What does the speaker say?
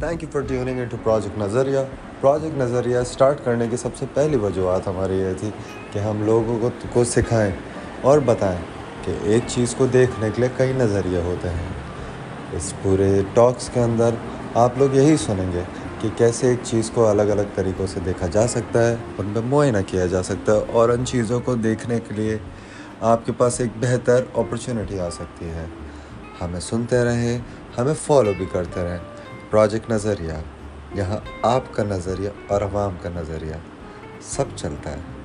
Thank you for tuning into project Nazariya. Project Nazariya start کرنے کی سب سے پہلی وجوہات ہماری یہ تھی کہ ہم لوگوں کو سکھائیں اور بتائیں کہ ایک چیز کو دیکھنے کے لیے کئی نظریے ہوتے ہیں۔ اس پورے ٹاکس کے اندر آپ لوگ یہی سنیں گے کہ کیسے ایک چیز کو الگ الگ طریقوں سے دیکھا جا سکتا ہے، ان پہ معائنہ کیا جا سکتا ہے، اور ان چیزوں کو دیکھنے کے لیے آپ کے پاس ایک بہتر اپرچونٹی آ سکتی ہے۔ ہمیں سنتے رہیں، ہمیں فالو بھی کرتے رہیں۔ پروجیکٹ نظریہ، یہاں آپ کا نظریہ اور عوام کا نظریہ سب چلتا ہے۔